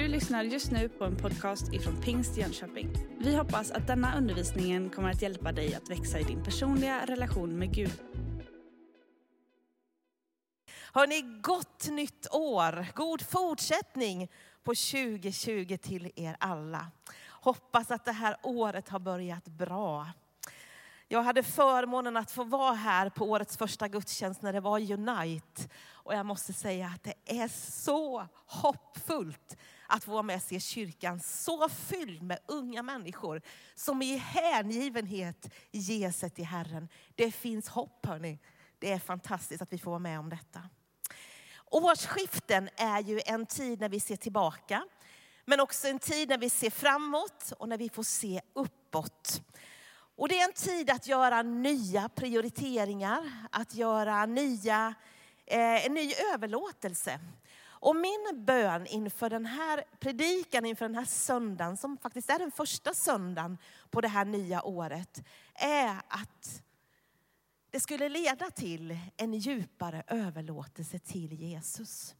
Du lyssnar just nu på en podcast ifrån Pingst Jönköping. Vi hoppas att denna undervisningen kommer att hjälpa dig att växa i din personliga relation med Gud. Har ni gott nytt år, god fortsättning på 2020 till er alla. Hoppas att det här året har börjat bra. Jag hade förmånen att få vara här på årets första gudstjänst när det var Unite. Och jag måste säga att det är så hoppfullt att få vara med och se kyrkan så fylld med unga människor som i hängivenhet ger sig till Herren. Det finns hopp, hörni. Det är fantastiskt att vi får vara med om detta. Årsskiften är ju en tid när vi ser tillbaka. Men också en tid när vi ser framåt och när vi får se uppåt. Och det är en tid att göra nya prioriteringar, att göra en ny överlåtelse. Och min bön inför den här predikan, inför den här söndagen, som faktiskt är den första söndagen på det här nya året, är att det skulle leda till en djupare överlåtelse till Jesus.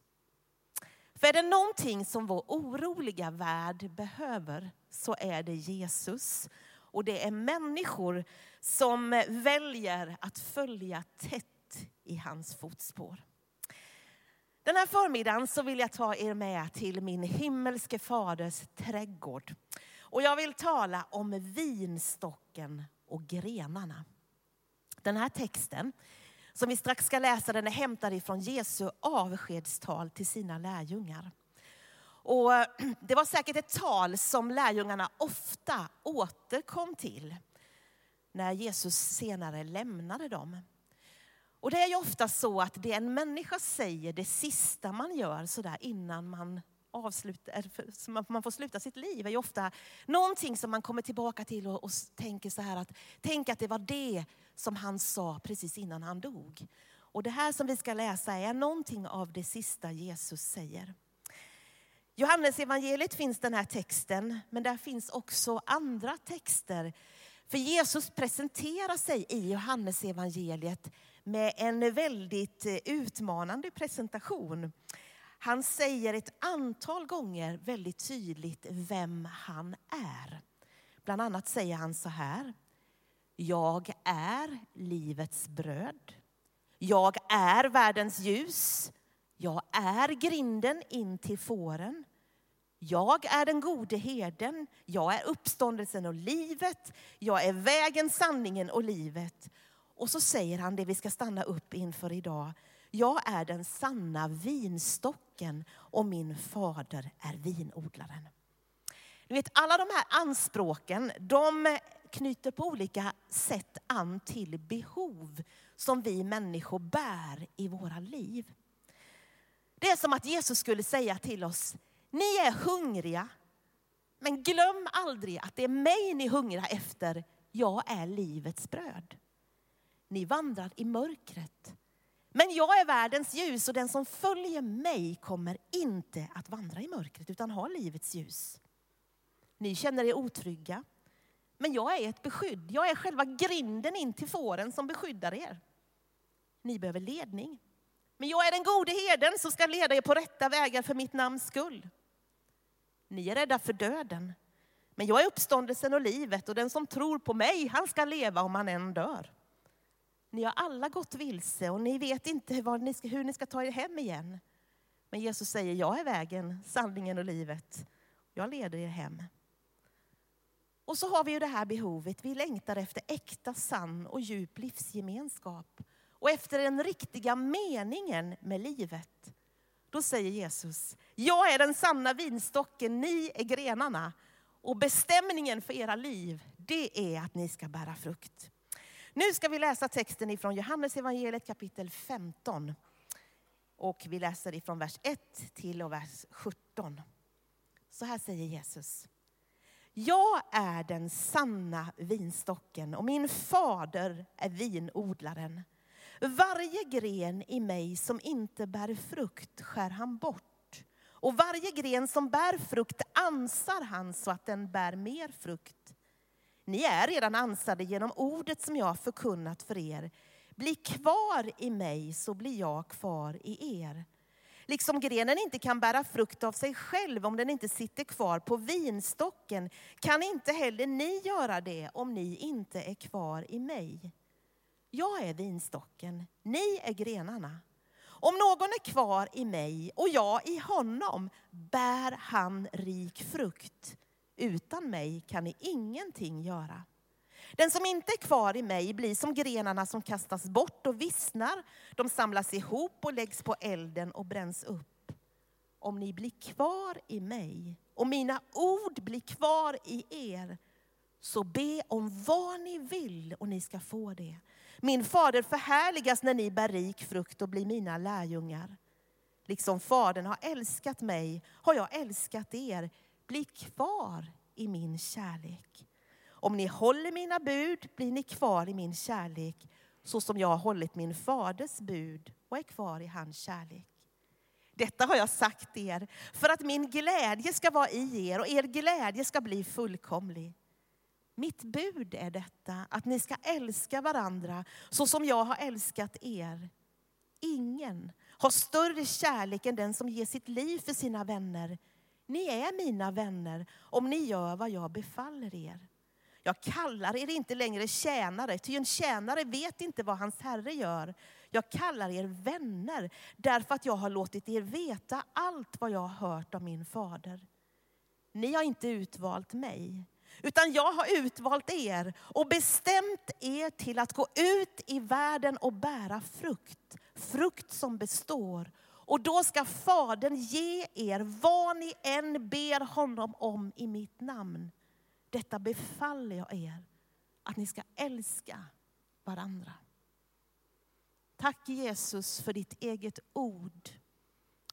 För är det någonting som vår oroliga värld behöver så är det Jesus. Och det är människor som väljer att följa tätt i hans fotspår. Den här förmiddagen så vill jag ta er med till min himmelske faders trädgård. Och jag vill tala om vinstocken och grenarna. Den här texten som vi strax ska läsa, den är hämtad ifrån Jesu avskedstal till sina lärjungar. Och det var säkert ett tal som lärjungarna ofta återkom till när Jesus senare lämnade dem. Och det är ju ofta så att det en människa säger, det sista man gör så där innan man får sluta sitt liv, är ju ofta någonting som man kommer tillbaka till och tänker så här att tänka att det var det som han sa precis innan han dog. Och det här som vi ska läsa är någonting av det sista Jesus säger. Johannes evangeliet finns den här texten, men där finns också andra texter. För Jesus presenterar sig i Johannes evangeliet med en väldigt utmanande presentation. Han säger ett antal gånger väldigt tydligt vem han är. Bland annat säger han så här: jag är livets bröd. Jag är världens ljus. Jag är grinden in till fåren. Jag är den gode herden. Jag är uppståndelsen och livet. Jag är vägen, sanningen och livet. Och så säger han det vi ska stanna upp inför idag. Jag är den sanna vinstocken och min fader är vinodlaren. Ni vet, alla de här anspråken, de knyter på olika sätt an till behov som vi människor bär i våra liv. Det är som att Jesus skulle säga till oss: ni är hungriga, men glöm aldrig att det är mig ni hungrar efter. Jag är livets bröd. Ni vandrar i mörkret, men jag är världens ljus, och den som följer mig kommer inte att vandra i mörkret utan har livets ljus. Ni känner er otrygga, men jag är ett beskydd. Jag är själva grinden in till fåren som beskyddar er. Ni behöver ledning, men jag är den gode herden som ska leda er på rätta vägar för mitt namns skull. Ni är rädda för döden, men jag är uppståndelsen och livet, och den som tror på mig, han ska leva om han än dör. Ni har alla gått vilse och ni vet inte hur ni ska ta er hem igen. Men Jesus säger: jag är vägen, sanningen och livet. Jag leder er hem. Och så har vi ju det här behovet. Vi längtar efter äkta, sann och djup livsgemenskap. Och efter den riktiga meningen med livet. Då säger Jesus: jag är den sanna vinstocken, ni är grenarna. Och bestämningen för era liv, det är att ni ska bära frukt. Nu ska vi läsa texten ifrån Johannes evangeliet kapitel 15. Och vi läser ifrån vers 1 till och vers 17. Så här säger Jesus: jag är den sanna vinstocken och min fader är vinodlaren. Varje gren i mig som inte bär frukt skär han bort. Och varje gren som bär frukt ansar han så att den bär mer frukt. Ni är redan ansade genom ordet som jag har förkunnat för er. Bli kvar i mig så blir jag kvar i er. Liksom grenen inte kan bära frukt av sig själv om den inte sitter kvar på vinstocken, kan inte heller ni göra det om ni inte är kvar i mig. Jag är vinstocken, ni är grenarna. Om någon är kvar i mig och jag i honom, bär han rik frukt. Utan mig kan ni ingenting göra. Den som inte är kvar i mig blir som grenarna som kastas bort och vissnar. De samlas ihop och läggs på elden och bränns upp. Om ni blir kvar i mig och mina ord blir kvar i er, så be om vad ni vill och ni ska få det. Min fader förhärligas när ni bär rik frukt och blir mina lärjungar. Liksom fadern har älskat mig har jag älskat er. Bli kvar i min kärlek. Om ni håller mina bud blir ni kvar i min kärlek, så som jag har hållit min faders bud och är kvar i hans kärlek. Detta har jag sagt er för att min glädje ska vara i er och er glädje ska bli fullkomlig. Mitt bud är detta, att ni ska älska varandra så som jag har älskat er. Ingen har större kärlek än den som ger sitt liv för sina vänner. Ni är mina vänner om ni gör vad jag befaller er. Jag kallar er inte längre tjänare, ty en tjänare vet inte vad hans herre gör. Jag kallar er vänner därför att jag har låtit er veta allt vad jag har hört av min fader. Ni har inte utvalt mig, utan jag har utvalt er och bestämt er till att gå ut i världen och bära frukt. Frukt som består. Och då ska fadern ge er vad ni än ber honom om i mitt namn. Detta befaller jag er, att ni ska älska varandra. Tack Jesus för ditt eget ord.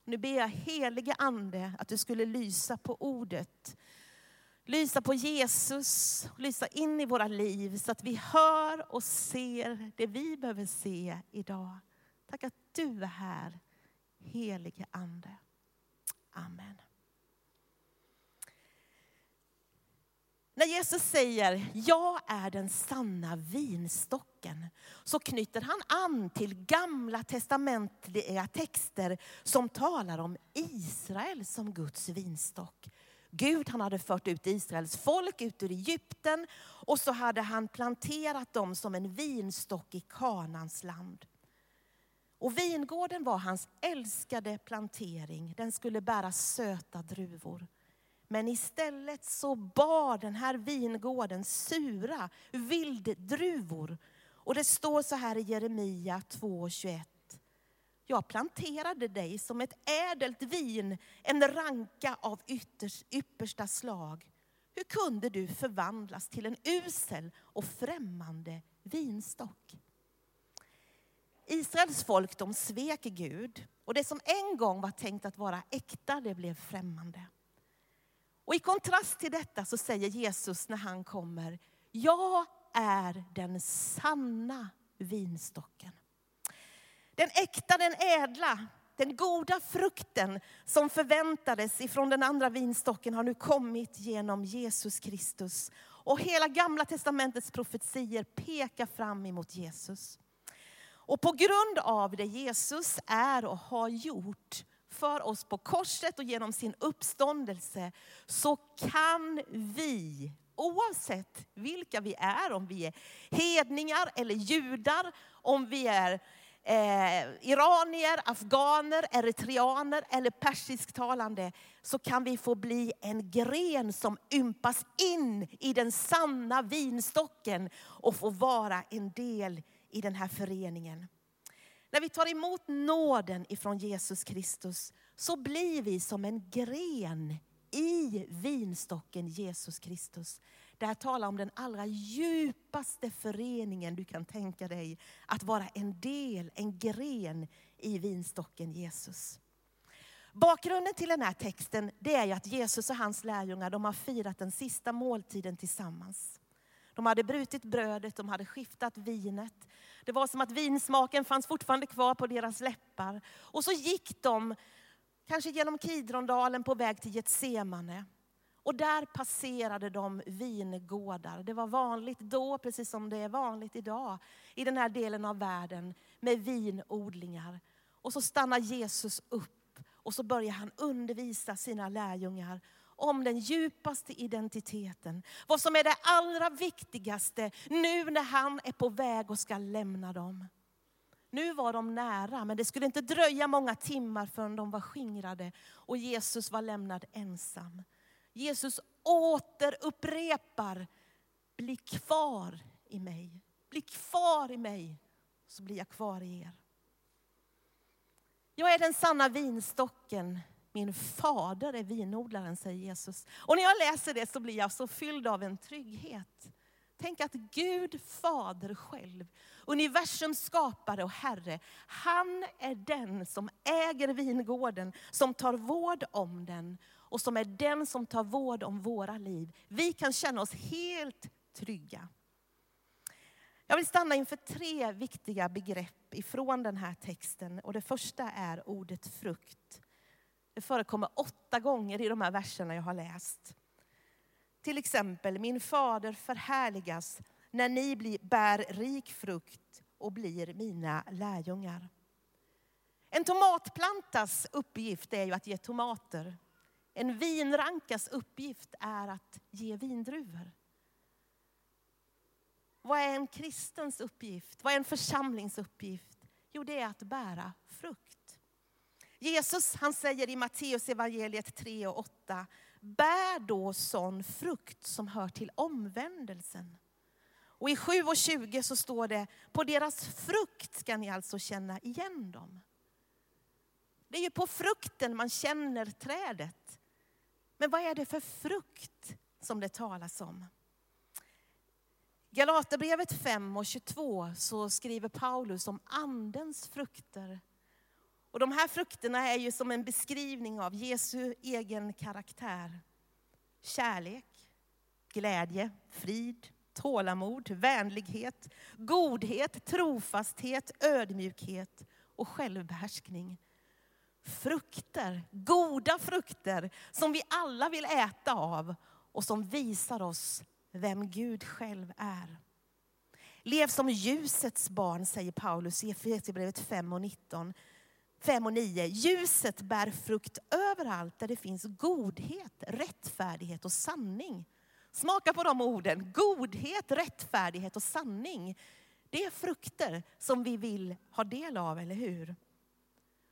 Nu ber jag helige ande att du skulle lysa på ordet. Lysa på Jesus, lysa in i våra liv så att vi hör och ser det vi behöver se idag. Tack att du är här, helige ande. Amen. När Jesus säger, jag är den sanna vinstocken, så knyter han an till gamla testamentliga texter som talar om Israel som Guds vinstock. Gud, han hade fört ut Israels folk ut ur Egypten och så hade han planterat dem som en vinstock i Kanans land. Och vingården var hans älskade plantering. Den skulle bära söta druvor. Men istället så bar den här vingården sura vilddruvor. Och det står så här i Jeremia 2:21. Jag planterade dig som ett ädelt vin, en ranka av yppersta slag. Hur kunde du förvandlas till en usel och främmande vinstock? Israels folk, de svek Gud, och det som en gång var tänkt att vara äkta, det blev främmande. Och i kontrast till detta så säger Jesus när han kommer, jag är den sanna vinstocken. Den äkta, den ädla, den goda frukten som förväntades ifrån den andra vinstocken har nu kommit genom Jesus Kristus. Och hela gamla testamentets profetier pekar fram emot Jesus. Och på grund av det Jesus är och har gjort för oss på korset och genom sin uppståndelse, så kan vi, oavsett vilka vi är, om vi är hedningar eller judar, om vi är iranier, afghaner, eritreaner eller persisktalande, så kan vi få bli en gren som ympas in i den sanna vinstocken och få vara en del i den här föreningen. När vi tar emot nåden ifrån Jesus Kristus, så blir vi som en gren i vinstocken Jesus Kristus. Det här talar om den allra djupaste föreningen du kan tänka dig. Att vara en del, en gren i vinstocken Jesus. Bakgrunden till den här texten, det är ju att Jesus och hans lärjungar, de har firat den sista måltiden tillsammans. De hade brutit brödet, de hade skiftat vinet. Det var som att vinsmaken fanns fortfarande kvar på deras läppar. Och så gick de, kanske genom Kidrondalen på väg till Getsemane. Och där passerade de vingårdar. Det var vanligt då, precis som det är vanligt idag, i den här delen av världen, med vinodlingar. Och så stannar Jesus upp Och så börjar han undervisa sina lärjungar om den djupaste identiteten. Vad som är det allra viktigaste nu när han är på väg och ska lämna dem. Nu var de nära, men det skulle inte dröja många timmar förrän de var skingrade och Jesus var lämnad ensam. Jesus återupprepar: bli kvar i mig. Bli kvar i mig, så blir jag kvar i er. Jag är den sanna vinstocken. Min fader är vinodlaren, säger Jesus. Och när jag läser det så blir jag så fylld av en trygghet. Tänk att Gud, fader själv, universums skapare och herre, han är den som äger vingården, som tar vård om den och som är den som tar vård om våra liv. Vi kan känna oss helt trygga. Jag vill stanna inför 3 viktiga begrepp ifrån den här texten. Och det första är ordet frukt. Det förekommer 8 gånger i de här verserna jag har läst. Till exempel: min fader förhärligas när ni bär rik frukt och blir mina lärjungar. En tomatplantas uppgift är ju att ge tomater. En vinrankas uppgift är att ge vindruvor. Vad är en kristens uppgift? Vad är en församlings uppgift? Jo, det är att bära frukt. Jesus, han säger i Matteus evangeliet 3:8: bär då sån frukt som hör till omvändelsen. Och i 7:20 så står det: på deras frukt ska ni alltså känna igen dem. Det är ju på frukten man känner trädet. Men vad är det för frukt som det talas om? Galaterbrevet 5:22 så skriver Paulus om andens frukter. Och de här frukterna är ju som en beskrivning av Jesu egen karaktär. Kärlek, glädje, frid, tålamod, vänlighet, godhet, trofasthet, ödmjukhet och självbehärskning. Frukter, goda frukter som vi alla vill äta av och som visar oss vem Gud själv är. Lev som ljusets barn, säger Paulus i Efesierbrevet 5:9. Ljuset bär frukt överallt där det finns godhet, rättfärdighet och sanning. Smaka på de orden. Godhet, rättfärdighet och sanning. Det är frukter som vi vill ha del av, eller hur?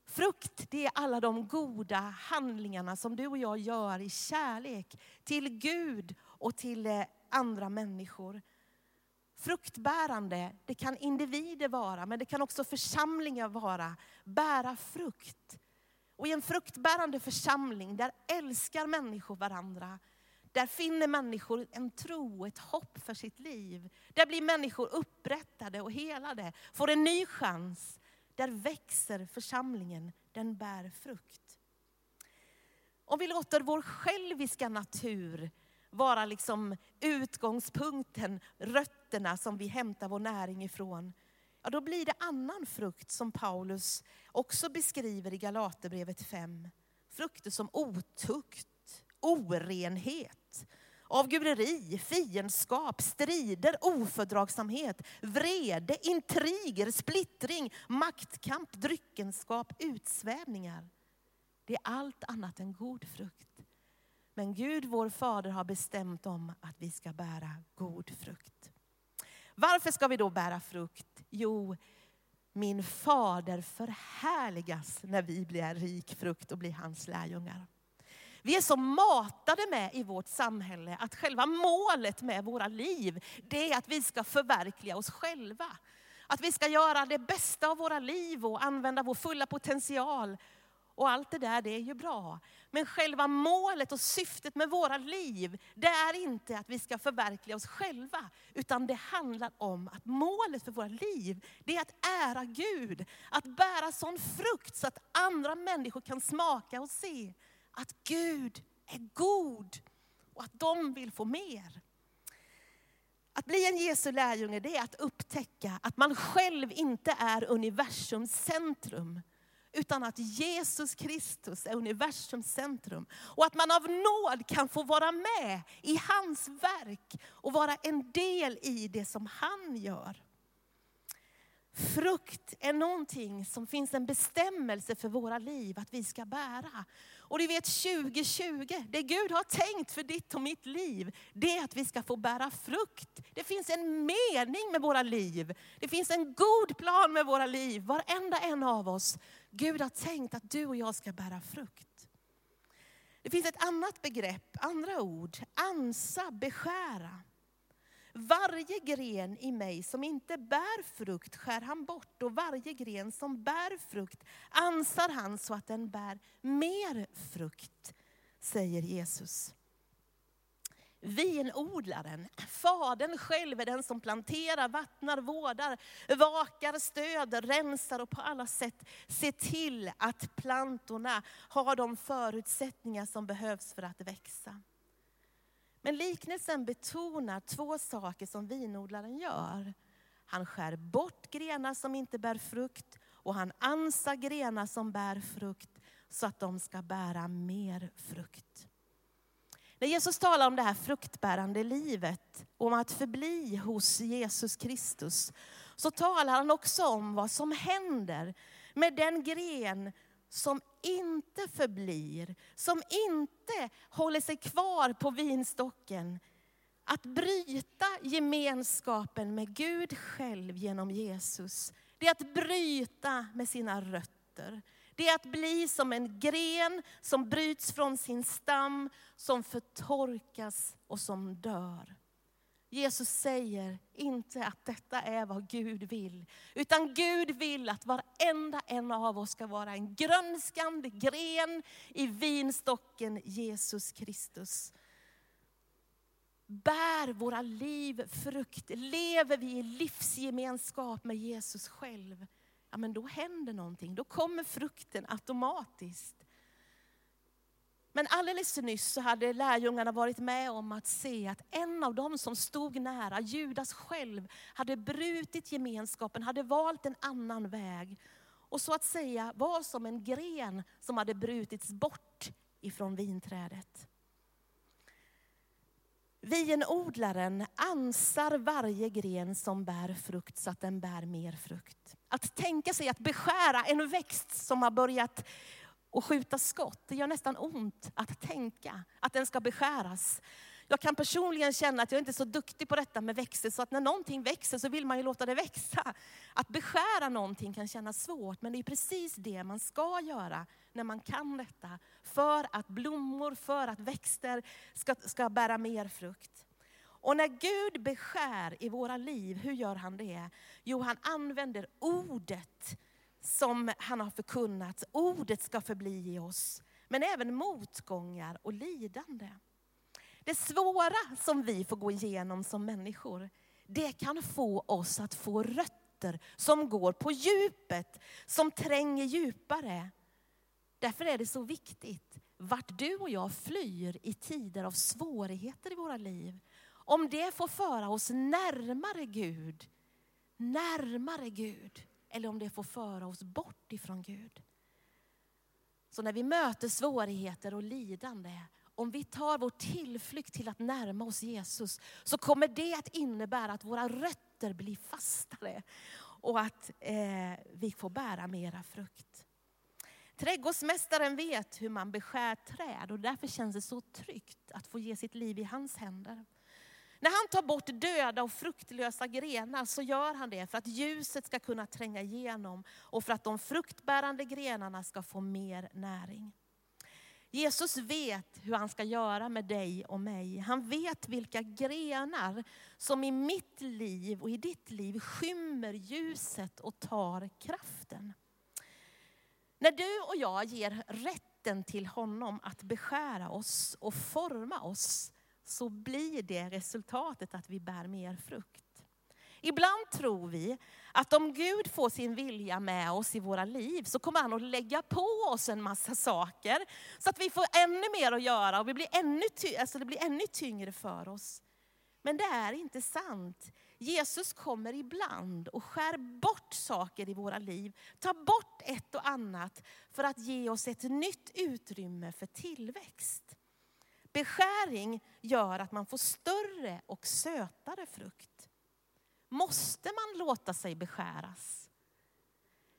Frukt, det är alla de goda handlingarna som du och jag gör i kärlek till Gud och till andra människor. Fruktbärande, det kan individer vara, men det kan också församlingar vara. Bära frukt. Och i en fruktbärande församling, där älskar människor varandra. Där finner människor en tro, ett hopp för sitt liv. Där blir människor upprättade och helade. Får en ny chans. Där växer församlingen, den bär frukt. Om vi låter vår själviska natur vara liksom utgångspunkten, rötterna som vi hämtar vår näring ifrån, ja, då blir det annan frukt som Paulus också beskriver i Galaterbrevet 5. Frukter som otukt, orenhet, avguderi, fiendskap, strider, ofördragsamhet, vrede, intriger, splittring, maktkamp, dryckenskap, utsvävningar. Det är allt annat än god frukt. Men Gud, vår fader, har bestämt om att vi ska bära god frukt. Varför ska vi då bära frukt? Jo, min fader förhärligas när vi blir rik frukt och blir hans lärjungar. Vi är så matade med i vårt samhälle att själva målet med våra liv, det är att vi ska förverkliga oss själva. Att vi ska göra det bästa av våra liv och använda vår fulla potential. Och allt det där, det är ju bra. Men själva målet och syftet med våra liv, det är inte att vi ska förverkliga oss själva. Utan det handlar om att målet för våra liv, det är att ära Gud. Att bära sån frukt så att andra människor kan smaka och se att Gud är god och att de vill få mer. Att bli en Jesu lärjunge, det är att upptäcka att man själv inte är universums centrum. Utan att Jesus Kristus är universums centrum. Och att man av nåd kan få vara med i hans verk och vara en del i det som han gör. Frukt är någonting som finns en bestämmelse för våra liv att vi ska bära. Och du vet 2020, det Gud har tänkt för ditt och mitt liv, det är att vi ska få bära frukt. Det finns en mening med våra liv. Det finns en god plan med våra liv, varenda en av oss. Gud har tänkt att du och jag ska bära frukt. Det finns ett annat begrepp, andra ord, ansa, beskära. Varje gren i mig som inte bär frukt skär han bort, och varje gren som bär frukt ansar han så att den bär mer frukt, säger Jesus. Vinodlaren, fadern själv är den som planterar, vattnar, vårdar, vakar, stöder, rensar och på alla sätt ser till att plantorna har de förutsättningar som behövs för att växa. Men liknelsen betonar två saker som vinodlaren gör. Han skär bort grenar som inte bär frukt, och han ansar grenar som bär frukt så att de ska bära mer frukt. När Jesus talar om det här fruktbärande livet, om att förbli hos Jesus Kristus, så talar han också om vad som händer med den gren som inte förblir, som inte håller sig kvar på vinstocken. Att bryta gemenskapen med Gud själv genom Jesus, det är att bryta med sina rötter. Det är att bli som en gren som bryts från sin stam, som förtorkas och som dör. Jesus säger inte att detta är vad Gud vill, utan Gud vill att varenda en av oss ska vara en grönskande gren i vinstocken Jesus Kristus. Bär våra liv frukt, lever vi i livsgemenskap med Jesus själv, ja, men då händer någonting, då kommer frukten automatiskt. Men alldeles nyss så hade lärjungarna varit med om att se att en av dem som stod nära, Judas själv, hade brutit gemenskapen, hade valt en annan väg. Och så att säga var som en gren som hade brutits bort ifrån vinträdet. Vinodlaren ansar varje gren som bär frukt så att den bär mer frukt. Att tänka sig att beskära en växt som har börjat och skjuta skott, det gör nästan ont att tänka att den ska beskäras. Jag kan personligen känna att jag inte är så duktig på detta med växter, så att när någonting växer så vill man ju låta det växa. Att beskära någonting kan kännas svårt, men det är precis det man ska göra när man kan detta. För att blommor, för att växter ska bära mer frukt. Och när Gud beskär i våra liv, hur gör han det? Jo, han använder ordet som han har förkunnat. Ordet ska förbli i oss. Men även motgångar och lidande. Det svåra som vi får gå igenom som människor, det kan få oss att få rötter som går på djupet, som tränger djupare. Därför är det så viktigt vart du och jag flyr i tider av svårigheter i våra liv. Om det får föra oss närmare Gud. Eller om det får föra oss bort ifrån Gud. Så när vi möter svårigheter och lidande, om vi tar vår tillflykt till att närma oss Jesus, så kommer det att innebära att våra rötter blir fastare. Och att vi får bära mera frukt. Trädgårdsmästaren vet hur man beskär träd, och därför känns det så tryggt att få ge sitt liv i hans händer. När han tar bort döda och fruktlösa grenar så gör han det för att ljuset ska kunna tränga igenom och för att de fruktbärande grenarna ska få mer näring. Jesus vet hur han ska göra med dig och mig. Han vet vilka grenar som i mitt liv och i ditt liv skymmer ljuset och tar kraften. När du och jag ger rätten till honom att beskära oss och forma oss, så blir det resultatet att vi bär mer frukt. Ibland tror vi att om Gud får sin vilja med oss i våra liv, så kommer han att lägga på oss en massa saker. Så att vi får ännu mer att göra och vi blir det blir ännu tyngre för oss. Men det är inte sant. Jesus kommer ibland och skär bort saker i våra liv. Tar bort ett och annat för att ge oss ett nytt utrymme för tillväxt. Beskäring gör att man får större och sötare frukt. Måste man låta sig beskäras?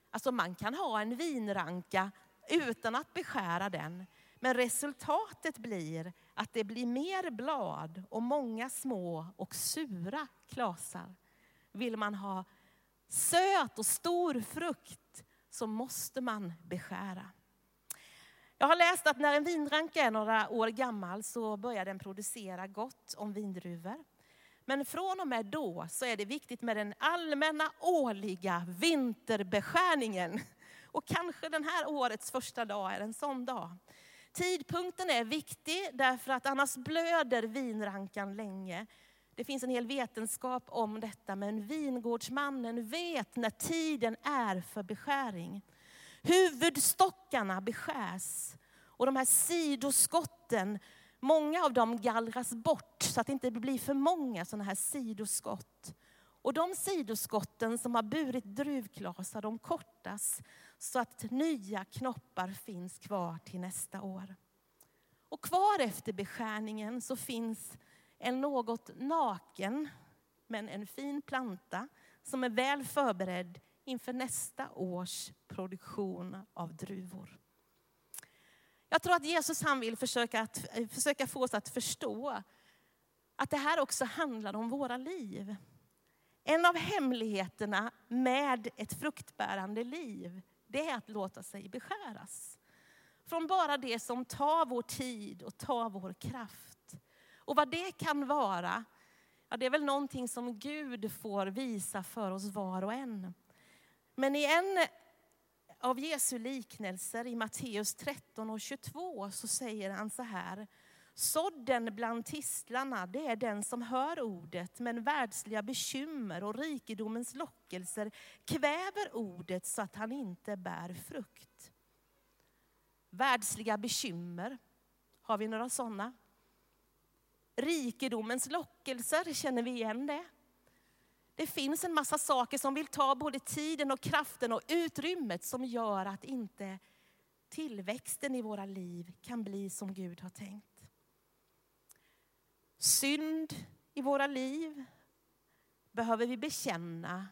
Alltså man kan ha en vinranka utan att beskära den. Men resultatet blir att det blir mer blad och många små och sura klasar. Vill man ha söt och stor frukt så måste man beskära. Jag har läst att när en vinranka är några år gammal så börjar den producera gott om vindruvor. Men från och med då så är det viktigt med den allmänna årliga vinterbeskärningen. Och kanske den här årets första dag är en sån dag. Tidpunkten är viktig därför att annars blöder vinrankan länge. Det finns en hel vetenskap om detta, men vingårdsmannen vet när tiden är för beskäring. Huvudstockarna beskärs och de här sidoskotten, många av dem gallras bort så att det inte blir för många sådana här sidoskott. Och de sidoskotten som har burit druvklasar, de kortas så att nya knoppar finns kvar till nästa år. Och kvar efter beskärningen så finns en något naken men en fin planta som är väl förberedd inför nästa års produktion av druvor. Jag tror att Jesus han vill försöka få oss att förstå att det här också handlar om våra liv. En av hemligheterna med ett fruktbärande liv, det är att låta sig beskäras. Från bara det som tar vår tid och tar vår kraft. Och vad det kan vara, ja, det är väl någonting som Gud får visa för oss var och en. Men i en av Jesu liknelser i Matteus 13:22 så säger han så här. Sådden bland tistlarna, det är den som hör ordet, men världsliga bekymmer och rikedomens lockelser kväver ordet så att han inte bär frukt. Världsliga bekymmer, har vi några sådana? Rikedomens lockelser, känner vi igen det? Det finns en massa saker som vill ta både tiden och kraften och utrymmet som gör att inte tillväxten i våra liv kan bli som Gud har tänkt. Synd i våra liv behöver vi bekänna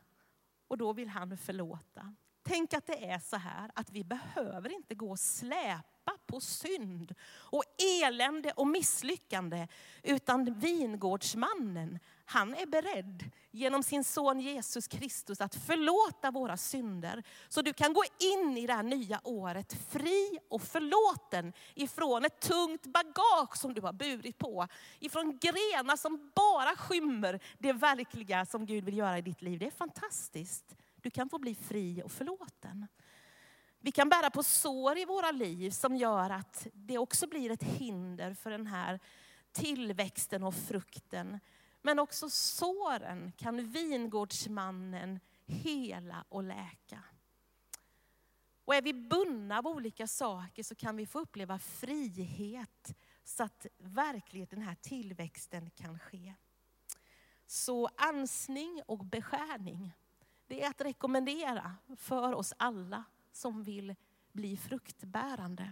och då vill han förlåta. Tänk att det är så här att vi behöver inte gå och släpa på synd och elände och misslyckande, utan vingårdsmannen, han är beredd genom sin son Jesus Kristus att förlåta våra synder. Så du kan gå in i det här nya året fri och förlåten ifrån ett tungt bagage som du har burit på. Ifrån grenar som bara skymmer det verkliga som Gud vill göra i ditt liv. Det är fantastiskt. Du kan få bli fri och förlåten. Vi kan bära på sår i våra liv som gör att det också blir ett hinder för den här tillväxten och frukten. Men också såren kan vingårdsmannen hela och läka. Och är vi bundna av olika saker så kan vi få uppleva frihet så att verkligen den här tillväxten kan ske. Så ansning och beskärning, det är att rekommendera för oss alla som vill bli fruktbärande.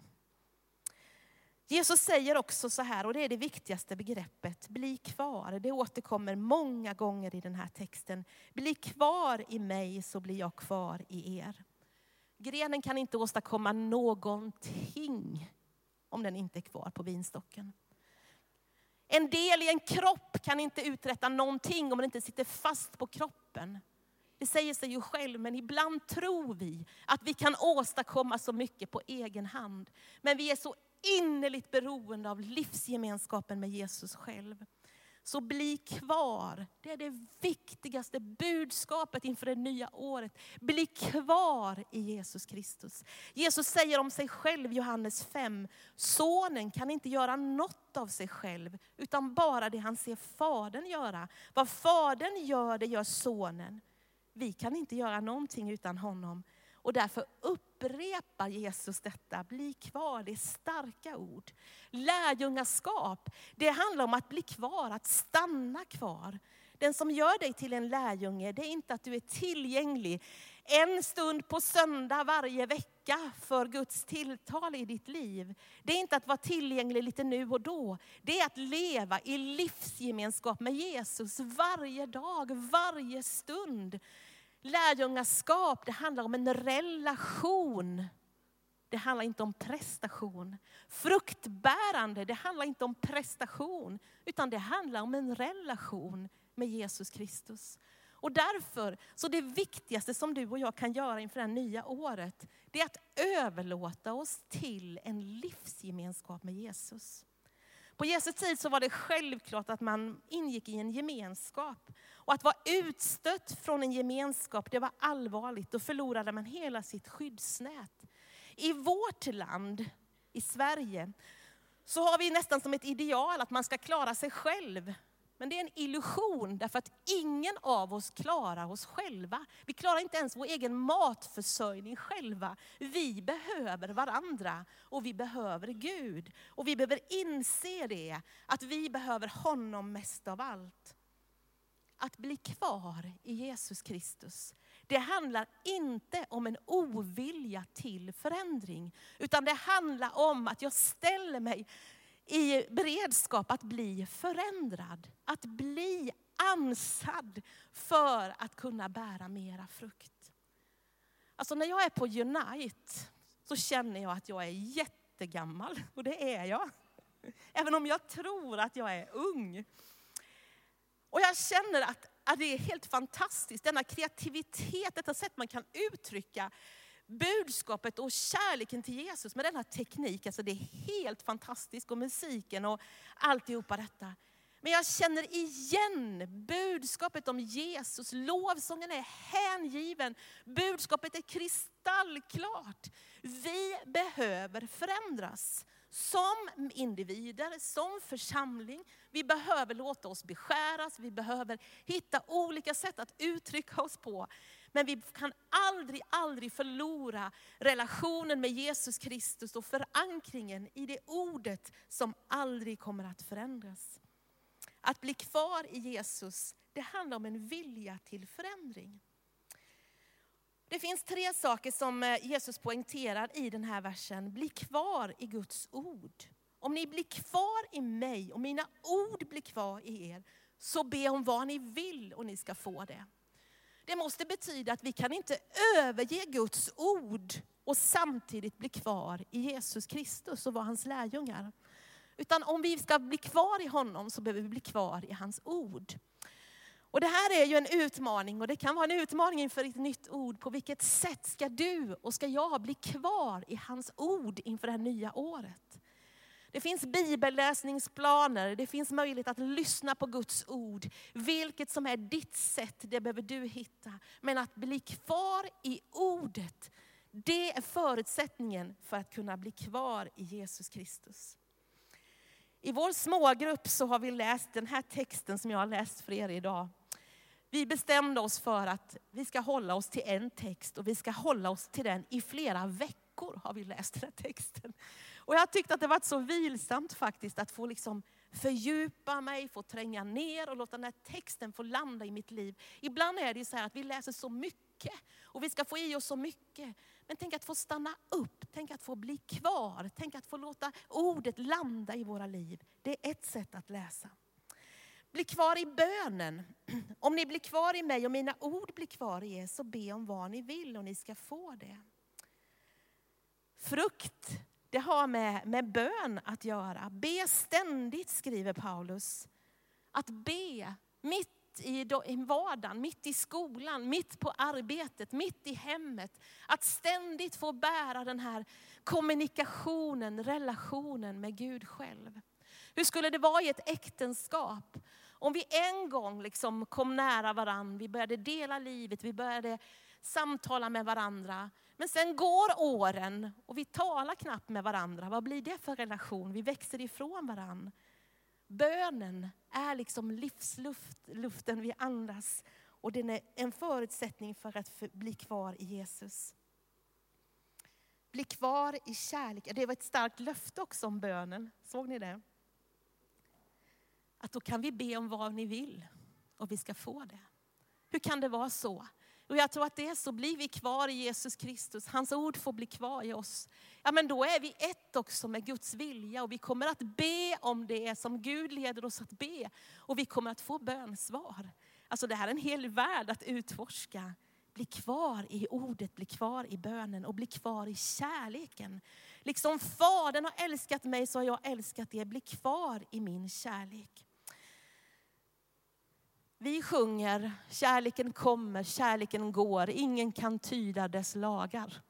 Jesus säger också så här, och det är det viktigaste begreppet, bli kvar. Det återkommer många gånger i den här texten. Bli kvar i mig så blir jag kvar i er. Grenen kan inte åstadkomma någonting om den inte är kvar på vinstocken. En del i en kropp kan inte uträtta någonting om den inte sitter fast på kroppen. Det säger sig ju själv, men ibland tror vi att vi kan åstadkomma så mycket på egen hand. Men vi är så innerligt beroende av livsgemenskapen med Jesus själv. Så bli kvar. Det är det viktigaste budskapet inför det nya året. Bli kvar i Jesus Kristus. Jesus säger om sig själv, Johannes 5. Sonen kan inte göra något av sig själv, utan bara det han ser fadern göra. Vad fadern gör, det gör sonen. Vi kan inte göra någonting utan honom. Och därför upprepar Jesus detta. Bli kvar, det är starka ord. Lärjungaskap, det handlar om att bli kvar, att stanna kvar. Den som gör dig till en lärjunge, det är inte att du är tillgänglig en stund på söndag varje vecka för Guds tilltal i ditt liv. Det är inte att vara tillgänglig lite nu och då. Det är att leva i livsgemenskap med Jesus varje dag, varje stund. Lärjungaskap, det handlar om en relation. Det handlar inte om prestation. Fruktbärande, det handlar inte om prestation. Utan det handlar om en relation med Jesus Kristus. Och därför, så det viktigaste som du och jag kan göra inför det nya året, det är att överlåta oss till en livsgemenskap med Jesus. På Jesu tid så var det självklart att man ingick i en gemenskap. Och att vara utstött från en gemenskap, det var allvarligt. Då förlorade man hela sitt skyddsnät. I vårt land, i Sverige, så har vi nästan som ett ideal att man ska klara sig själv. Men det är en illusion, därför att ingen av oss klarar oss själva. Vi klarar inte ens vår egen matförsörjning själva. Vi behöver varandra och vi behöver Gud. Och vi behöver inse det, att vi behöver honom mest av allt. Att bli kvar i Jesus Kristus. Det handlar inte om en ovilja till förändring. Utan det handlar om att jag ställer mig i beredskap att bli förändrad. Att bli ansad för att kunna bära mera frukt. Alltså när jag är på Unite så känner jag att jag är jättegammal. Och det är jag. Även om jag tror att jag är ung. Och jag känner att det är helt fantastiskt. Denna kreativitet, detta sätt man kan uttrycka budskapet och kärleken till Jesus med den här tekniken. Alltså det är helt fantastiskt, och musiken och alltihopa detta. Men jag känner igen budskapet om Jesus. Lovsången är hängiven. Budskapet är kristallklart. Vi behöver förändras. Som individer, som församling. Vi behöver låta oss beskäras. Vi behöver hitta olika sätt att uttrycka oss på. Men vi kan aldrig förlora relationen med Jesus Kristus. Och förankringen i det ordet som aldrig kommer att förändras. Att bli kvar i Jesus, det handlar om en vilja till förändring. Det finns 3 saker som Jesus poängterar i den här versen. Bli kvar i Guds ord. Om ni blir kvar i mig och mina ord blir kvar i er, så be om vad ni vill och ni ska få det. Det måste betyda att vi kan inte överge Guds ord och samtidigt bli kvar i Jesus Kristus och vara hans lärjungar. Utan om vi ska bli kvar i honom så behöver vi bli kvar i hans ord. Och det här är ju en utmaning, och det kan vara en utmaning inför ett nytt ord. På vilket sätt ska du och ska jag bli kvar i hans ord inför det här nya året? Det finns bibelläsningsplaner, det finns möjlighet att lyssna på Guds ord. Vilket som är ditt sätt, det behöver du hitta. Men att bli kvar i ordet, det är förutsättningen för att kunna bli kvar i Jesus Kristus. I vår smågrupp så har vi läst den här texten som jag har läst för er idag. Vi bestämde oss för att vi ska hålla oss till en text, och vi ska hålla oss till den i flera veckor har vi läst den här texten. Och jag tyckte att det var så vilsamt faktiskt att få fördjupa mig, få tränga ner och låta den här texten få landa i mitt liv. Ibland är det ju så här att vi läser så mycket och vi ska få i oss så mycket. Men tänk att få stanna upp, tänk att få bli kvar, tänk att få låta ordet landa i våra liv. Det är ett sätt att läsa. Bli kvar i bönen. Om ni blir kvar i mig och mina ord blir kvar i er, så be om vad ni vill och ni ska få det. Frukt, det har med bön att göra. Be ständigt, skriver Paulus. Att be mitt i vardagen, mitt i skolan, mitt på arbetet, mitt i hemmet. Att ständigt få bära den här kommunikationen, relationen med Gud själv. Hur skulle det vara i ett äktenskap? Om vi en gång kom nära varandra, vi började dela livet, vi började samtala med varandra. Men sen går åren och vi talar knappt med varandra. Vad blir det för relation? Vi växer ifrån varandra. Bönen är livsluften vi andas, och den är en förutsättning för att bli kvar i Jesus. Bli kvar i kärlek. Det var ett starkt löfte också om bönen. Såg ni det? Att då kan vi be om vad ni vill och vi ska få det. Hur kan det vara så? Och jag tror att det är så, blir vi kvar i Jesus Kristus. Hans ord får bli kvar i oss. Ja, men då är vi ett också med Guds vilja. Och vi kommer att be om det som Gud leder oss att be. Och vi kommer att få bönsvar. Alltså det här är en hel värld att utforska. Bli kvar i ordet, bli kvar i bönen och bli kvar i kärleken. Liksom Fadern har älskat mig så har jag älskat er. Bli kvar i min kärlek. Vi sjunger, kärleken kommer, kärleken går. Ingen kan tyda dess lagar.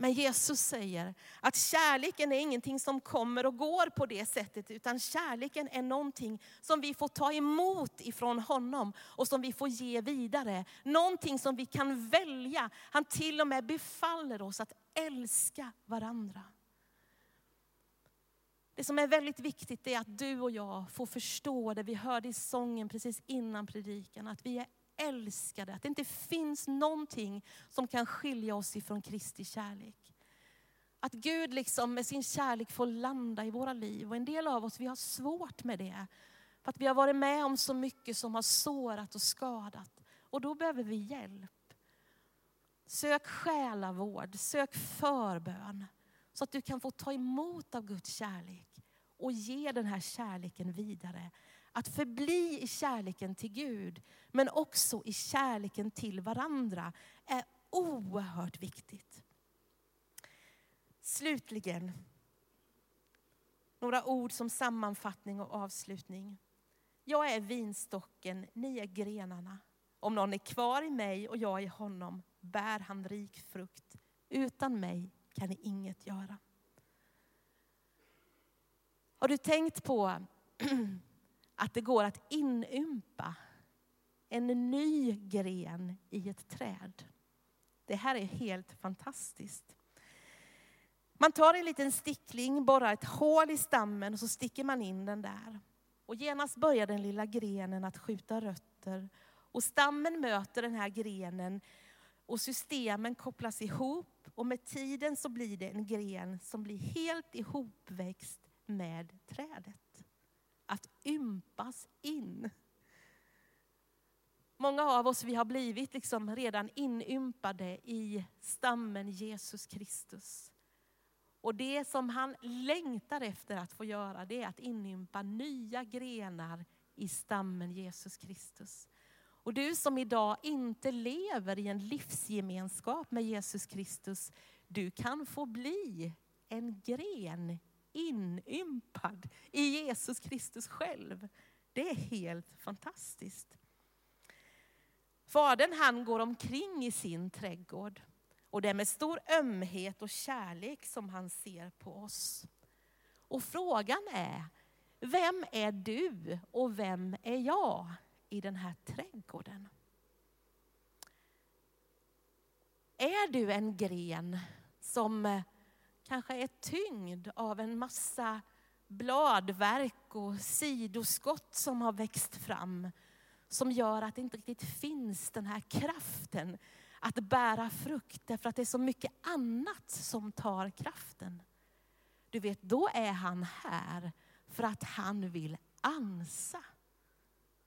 Men Jesus säger att kärleken är ingenting som kommer och går på det sättet. Utan kärleken är någonting som vi får ta emot ifrån honom. Och som vi får ge vidare. Någonting som vi kan välja. Han till och med befaller oss att älska varandra. Det som är väldigt viktigt är att du och jag får förstå det. Vi hörde i sången precis innan predikan. Att vi är älskade, att det inte finns någonting som kan skilja oss ifrån Kristi kärlek. Att Gud liksom med sin kärlek får landa i våra liv. Och en del av oss, vi har svårt med det. För att vi har varit med om så mycket som har sårat och skadat. Och då behöver vi hjälp. Sök själavård, sök förbön. Så att du kan få ta emot av Guds kärlek. Och ge den här kärleken vidare. Att förbli i kärleken till Gud, men också i kärleken till varandra, är oerhört viktigt. Slutligen, några ord som sammanfattning och avslutning. Jag är vinstocken, ni är grenarna. Om någon är kvar i mig och jag i honom, bär han rik frukt. Utan mig kan ni inget göra. Har du tänkt på att det går att inympa en ny gren i ett träd? Det här är helt fantastiskt. Man tar en liten stickling, borrar ett hål i stammen och så sticker man in den där. Och genast börjar den lilla grenen att skjuta rötter. Och stammen möter den här grenen och systemen kopplas ihop. Och med tiden så blir det en gren som blir helt ihopväxt med trädet. Att ympas in. Många av oss, vi har blivit liksom redan inympade i stammen Jesus Kristus. Och det som han längtar efter att få göra, det är att inympa nya grenar i stammen Jesus Kristus. Och du som idag inte lever i en livsgemenskap med Jesus Kristus, du kan få bli en gren inympad i Jesus Kristus själv. Det är helt fantastiskt. Fadern, han går omkring i sin trädgård. Och det är med stor ömhet och kärlek som han ser på oss. Och frågan är, vem är du och vem är jag i den här trädgården? Är du en gren som kanske är tyngd av en massa bladverk och sidoskott som har växt fram. Som gör att det inte riktigt finns den här kraften att bära frukt. Därför att det är så mycket annat som tar kraften. Du vet, då är han här för att han vill ansa.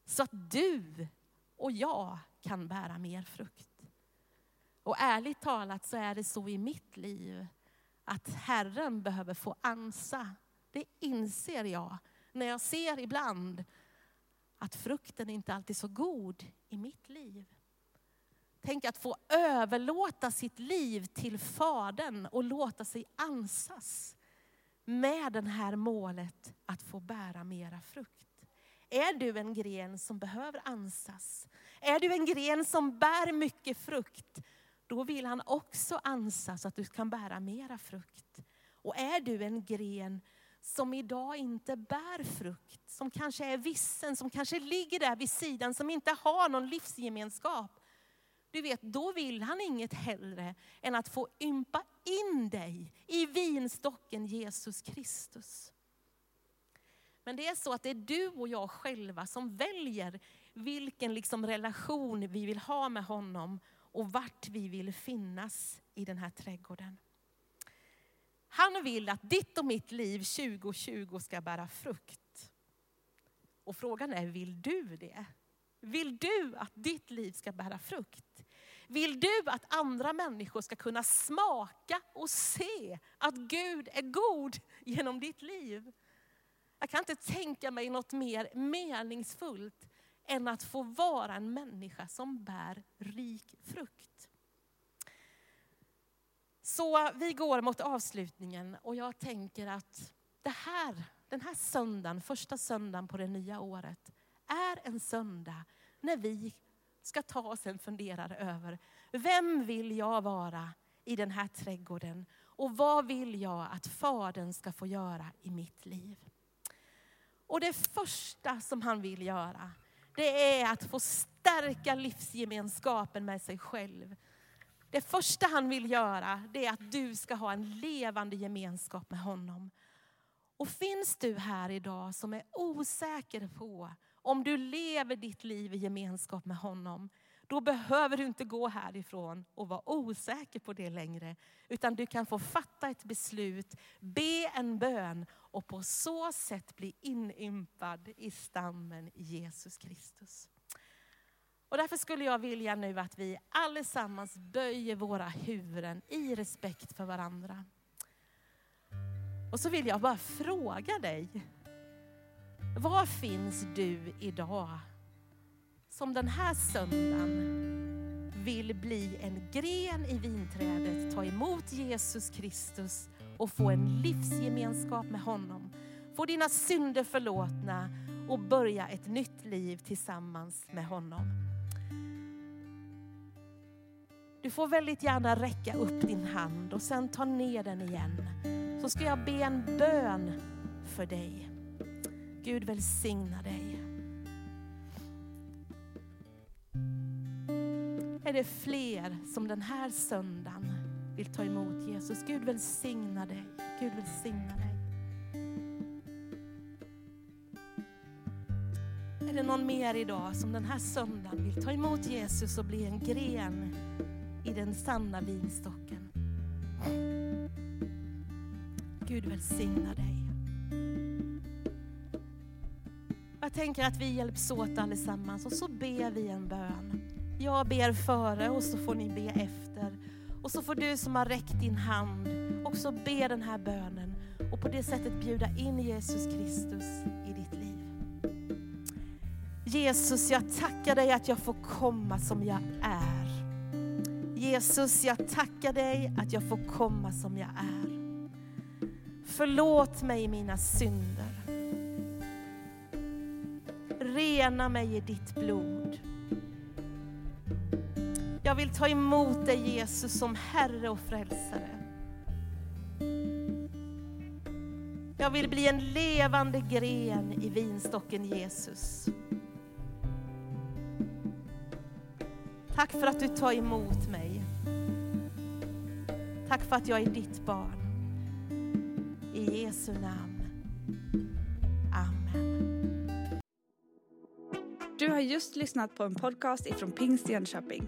Så att du och jag kan bära mer frukt. Och ärligt talat så är det så i mitt liv. Att Herren behöver få ansa. Det inser jag. När jag ser ibland att frukten inte alltid är så god i mitt liv. Tänk att få överlåta sitt liv till Fadern. Och låta sig ansas. Med det här målet att få bära mera frukt. Är du en gren som behöver ansas? Är du en gren som bär mycket frukt? Då vill han också ansa så att du kan bära mera frukt. Och är du en gren som idag inte bär frukt, som kanske är vissen, som kanske ligger där vid sidan, som inte har någon livsgemenskap. Du vet, då vill han inget hellre än att få ympa in dig i vinstocken Jesus Kristus. Men det är så att det är du och jag själva som väljer vilken liksom relation vi vill ha med honom. Och vart vi vill finnas i den här trädgården. Han vill att ditt och mitt liv 2020 ska bära frukt. Och frågan är, vill du det? Vill du att ditt liv ska bära frukt? Vill du att andra människor ska kunna smaka och se att Gud är god genom ditt liv? Jag kan inte tänka mig något mer meningsfullt än att få vara en människa som bär rik frukt. Så vi går mot avslutningen och jag tänker att den här söndagen, första söndagen på det nya året, är en söndag när vi ska ta oss en funderare över vem vill jag vara i den här trädgården och vad vill jag att Fadern ska få göra i mitt liv. Och det första som han vill göra, det är att få stärka livsgemenskapen med sig själv. Det första han vill göra, det är att du ska ha en levande gemenskap med honom. Och finns du här idag som är osäker på om du lever ditt liv i gemenskap med honom, då behöver du inte gå härifrån och vara osäker på det längre. Utan du kan få fatta ett beslut, be en bön och på så sätt bli inympad i stammen Jesus Kristus. Och därför skulle jag vilja nu att vi allesammans böjer våra huvuden i respekt för varandra. Och så vill jag bara fråga dig. Var finns du idag som den här söndagen vill bli en gren i vinträdet, ta emot Jesus Kristus och få en livsgemenskap med honom. Få dina synder förlåtna och börja ett nytt liv tillsammans med honom. Du får väldigt gärna räcka upp din hand och sen ta ner den igen. Så ska jag be en bön för dig. Gud välsigna dig. Är det fler som den här söndagen vill ta emot Jesus? Gud välsigna dig. Gud välsigna dig. Är det någon mer idag som den här söndagen vill ta emot Jesus och bli en gren i den sanna vinstocken? Gud välsigna dig. Jag tänker att vi hjälps åt allesammans och så ber vi en bön. Jag ber före och så får ni be efter. Och så får du som har räckt din hand också be den här bönen. Och på det sättet bjuda in Jesus Kristus i ditt liv. Jesus, jag tackar dig att jag får komma som jag är. Jesus, jag tackar dig att jag får komma som jag är. Förlåt mig mina synder. Rena mig i ditt blod. Jag vill ta emot dig Jesus som Herre och frälsare. Jag vill bli en levande gren i vinstocken Jesus. Tack för att du tar emot mig. Tack för att jag är ditt barn. I Jesu namn. Amen. Du har just lyssnat på en podcast ifrån Pingst Jönköping.